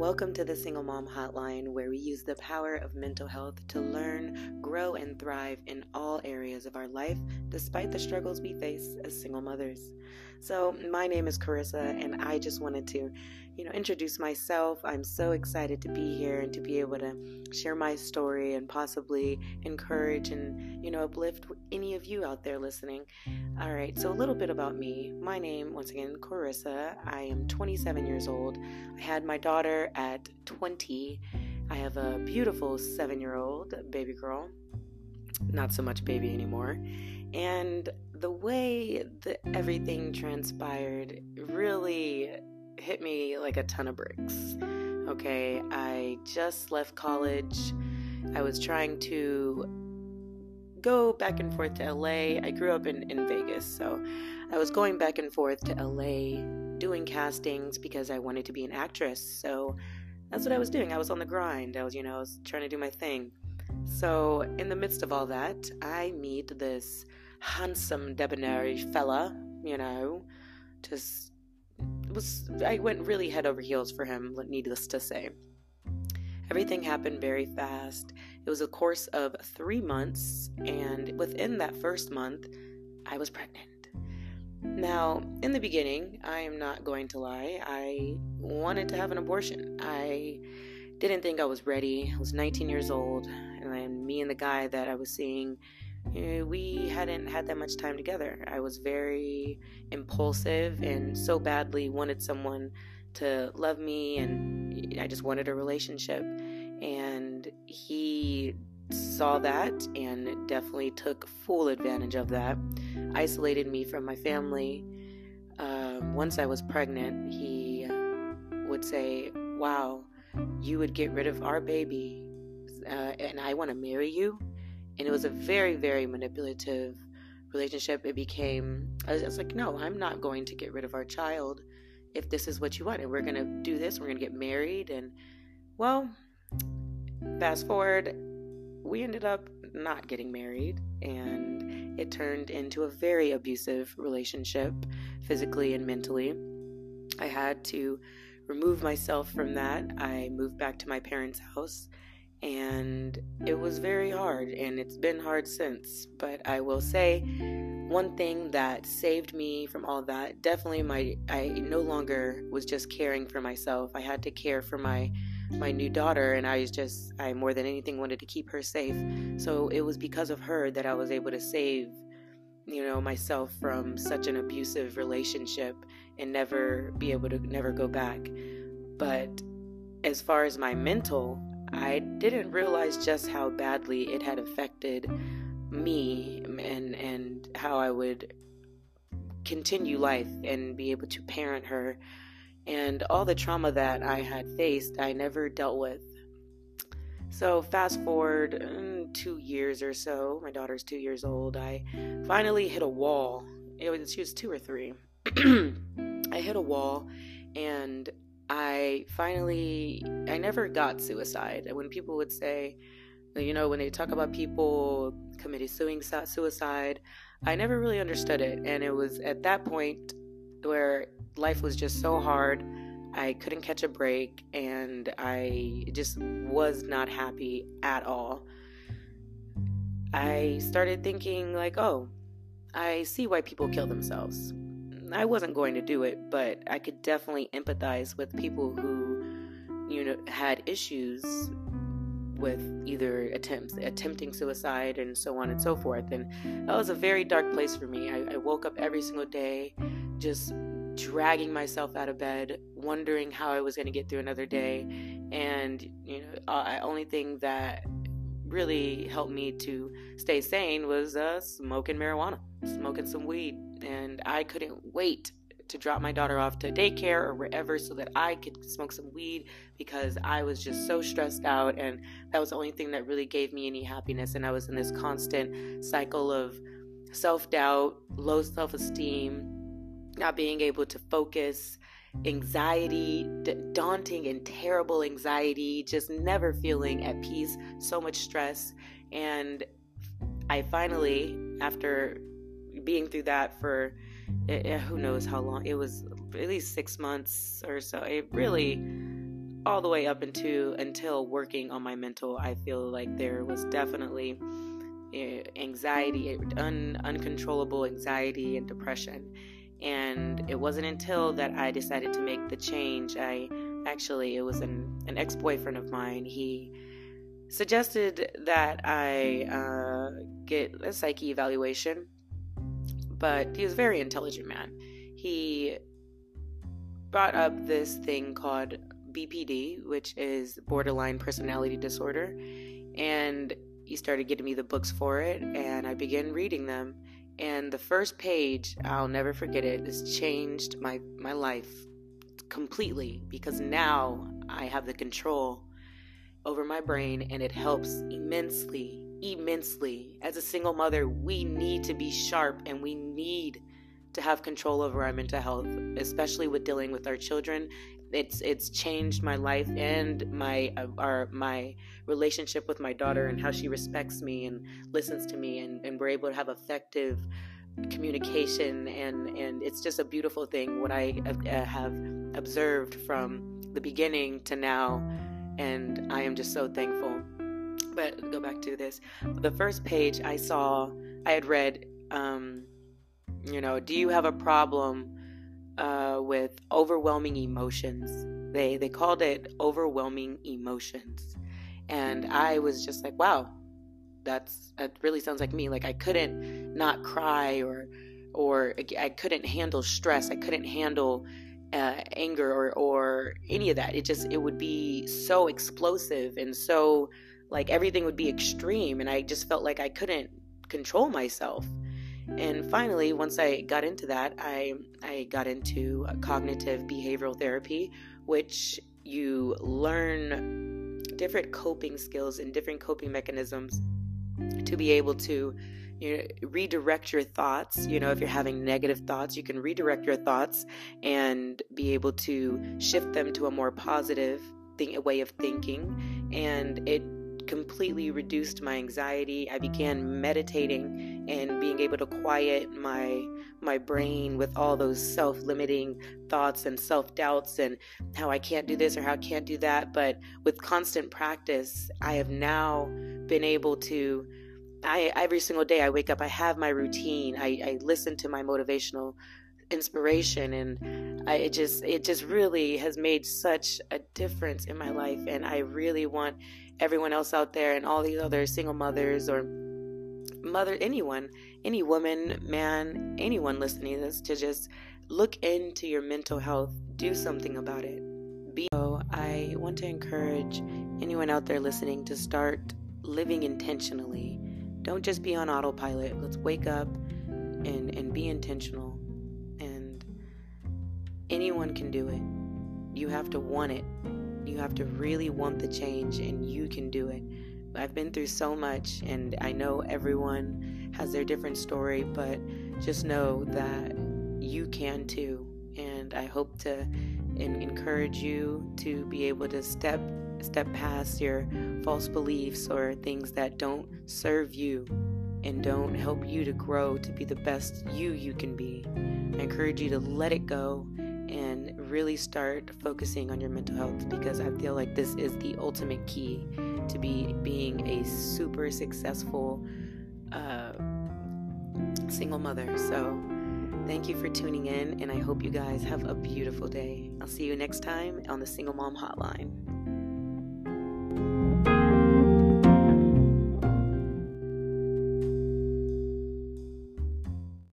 Welcome to the Single Mom Hotline, where we use the power of mental health to learn, grow, and thrive in all areas of our life, despite the struggles we face as single mothers. So my name is Carissa, and I just wanted to, introduce myself. I'm so excited to be here and to be able to share my story and possibly encourage and, uplift any of you out there listening. All right, so a little bit about me. My name, once again, Carissa. I am 27 years old. I had my daughter at 20. I have a beautiful 7-year-old baby girl. Not so much baby anymore. And the way that everything transpired really hit me like a ton of bricks. Okay, I just left college. I was trying to go back and forth to LA. I grew up in Vegas, so I was going back and forth to LA doing castings because I wanted to be an actress. So that's what I was doing. I was on the grind. I was, I was trying to do my thing. So in the midst of all that, I meet this handsome, debonair fella, I went really head over heels for him, needless to say. Everything happened very fast. It was a course of 3 months, and within that first month, I was pregnant. Now, in the beginning, I am not going to lie, I wanted to have an abortion. I didn't think I was ready. I was 19 years old, and me and the guy that I was seeing, we hadn't had that much time together. I was very impulsive and so badly wanted someone to love me, and I just wanted a relationship. And he saw that and definitely took full advantage of that, isolated me from my family. Once I was pregnant, he would say, "Wow, you would get rid of our baby, and I want to marry you." And it was a very, very manipulative relationship. It became, I was like, no, I'm not going to get rid of our child if this is what you want. And we're going to do this. We're going to get married. And, well, fast forward, we ended up not getting married. And it turned into a very abusive relationship, physically and mentally. I had to remove myself from that. I moved back to my parents' house. And it was very hard, and it's been hard since. But I will say one thing that saved me from all that, definitely I no longer was just caring for myself. I had to care for my new daughter, and I more than anything wanted to keep her safe. So it was because of her that I was able to save, myself from such an abusive relationship and never go back. But as far as my mental, I didn't realize just how badly it had affected me and how I would continue life and be able to parent her. And all the trauma that I had faced, I never dealt with. So fast forward 2 years or so, my daughter's 2 years old, I finally hit a wall. She was 2 or 3. I hit a wall, and I never got suicide. When people would say, when they talk about people committing suicide, I never really understood it. And it was at that point where life was just so hard, I couldn't catch a break, and I just was not happy at all. I started thinking like, oh, I see why people kill themselves. I wasn't going to do it, but I could definitely empathize with people who, had issues with either attempting suicide and so on and so forth. And that was a very dark place for me. I woke up every single day just dragging myself out of bed, wondering how I was going to get through another day. And, only thing that really helped me to stay sane was smoking marijuana, smoking some weed. And I couldn't wait to drop my daughter off to daycare or wherever so that I could smoke some weed, because I was just so stressed out, and that was the only thing that really gave me any happiness. And I was in this constant cycle of self-doubt, low self-esteem, not being able to focus, anxiety, daunting and terrible anxiety, just never feeling at peace, so much stress. And I finally, after being through that for who knows how long, it was at least 6 months or so, it really all the way up until working on my mental. I feel like there was definitely anxiety, uncontrollable anxiety and depression. And it wasn't until that I decided to make the change. It was an ex-boyfriend of mine. He suggested that I get a psyche evaluation, but he was a very intelligent man. He brought up this thing called BPD, which is Borderline Personality Disorder, and he started getting me the books for it, and I began reading them. And the first page, I'll never forget it, has changed my life completely, because now I have the control over my brain, and it helps immensely. As a single mother, we need to be sharp, and we need to have control over our mental health, especially with dealing with our children. It's changed my life and my relationship with my daughter, and how she respects me and listens to me, and we're able to have effective communication, and it's just a beautiful thing, what I have observed from the beginning to now, and I am just so thankful. But go back to this. The first page I had read, do you have a problem with overwhelming emotions? They called it overwhelming emotions. And I was just like, wow, that really sounds like me. Like, I couldn't not cry, or I couldn't handle stress. I couldn't handle anger or any of that. It would be so explosive, and so like everything would be extreme. And I just felt like I couldn't control myself. And finally, once I got into that, I got into cognitive behavioral therapy, which you learn different coping skills and different coping mechanisms to be able to redirect your thoughts. If you're having negative thoughts, you can redirect your thoughts and be able to shift them to a more positive way of thinking. And it completely reduced my anxiety. I began meditating and being able to quiet my brain with all those self-limiting thoughts and self-doubts and how I can't do this or how I can't do that. But with constant practice, I have now been able to, every single day I wake up, I have my routine. I listen to my motivational inspiration, and it just really has made such a difference in my life. And I really want everyone else out there and all these other single mothers or any woman, man, anyone listening to this, to just look into your mental health, do something about it. So I want to encourage anyone out there listening to start living intentionally. Don't just be on autopilot. Let's wake up and be intentional. And anyone can do it. You have to want it. You have to really want the change, and you can do it. I've been through so much, and I know everyone has their different story, but just know that you can too. And I hope to encourage you to be able to step past your false beliefs or things that don't serve you and don't help you to grow to be the best you can be. I encourage you to let it go and really start focusing on your mental health, because I feel like this is the ultimate key to being a super successful single mother. So thank you for tuning in, and I hope you guys have a beautiful day. I'll see you next time on the Single Mom Hotline.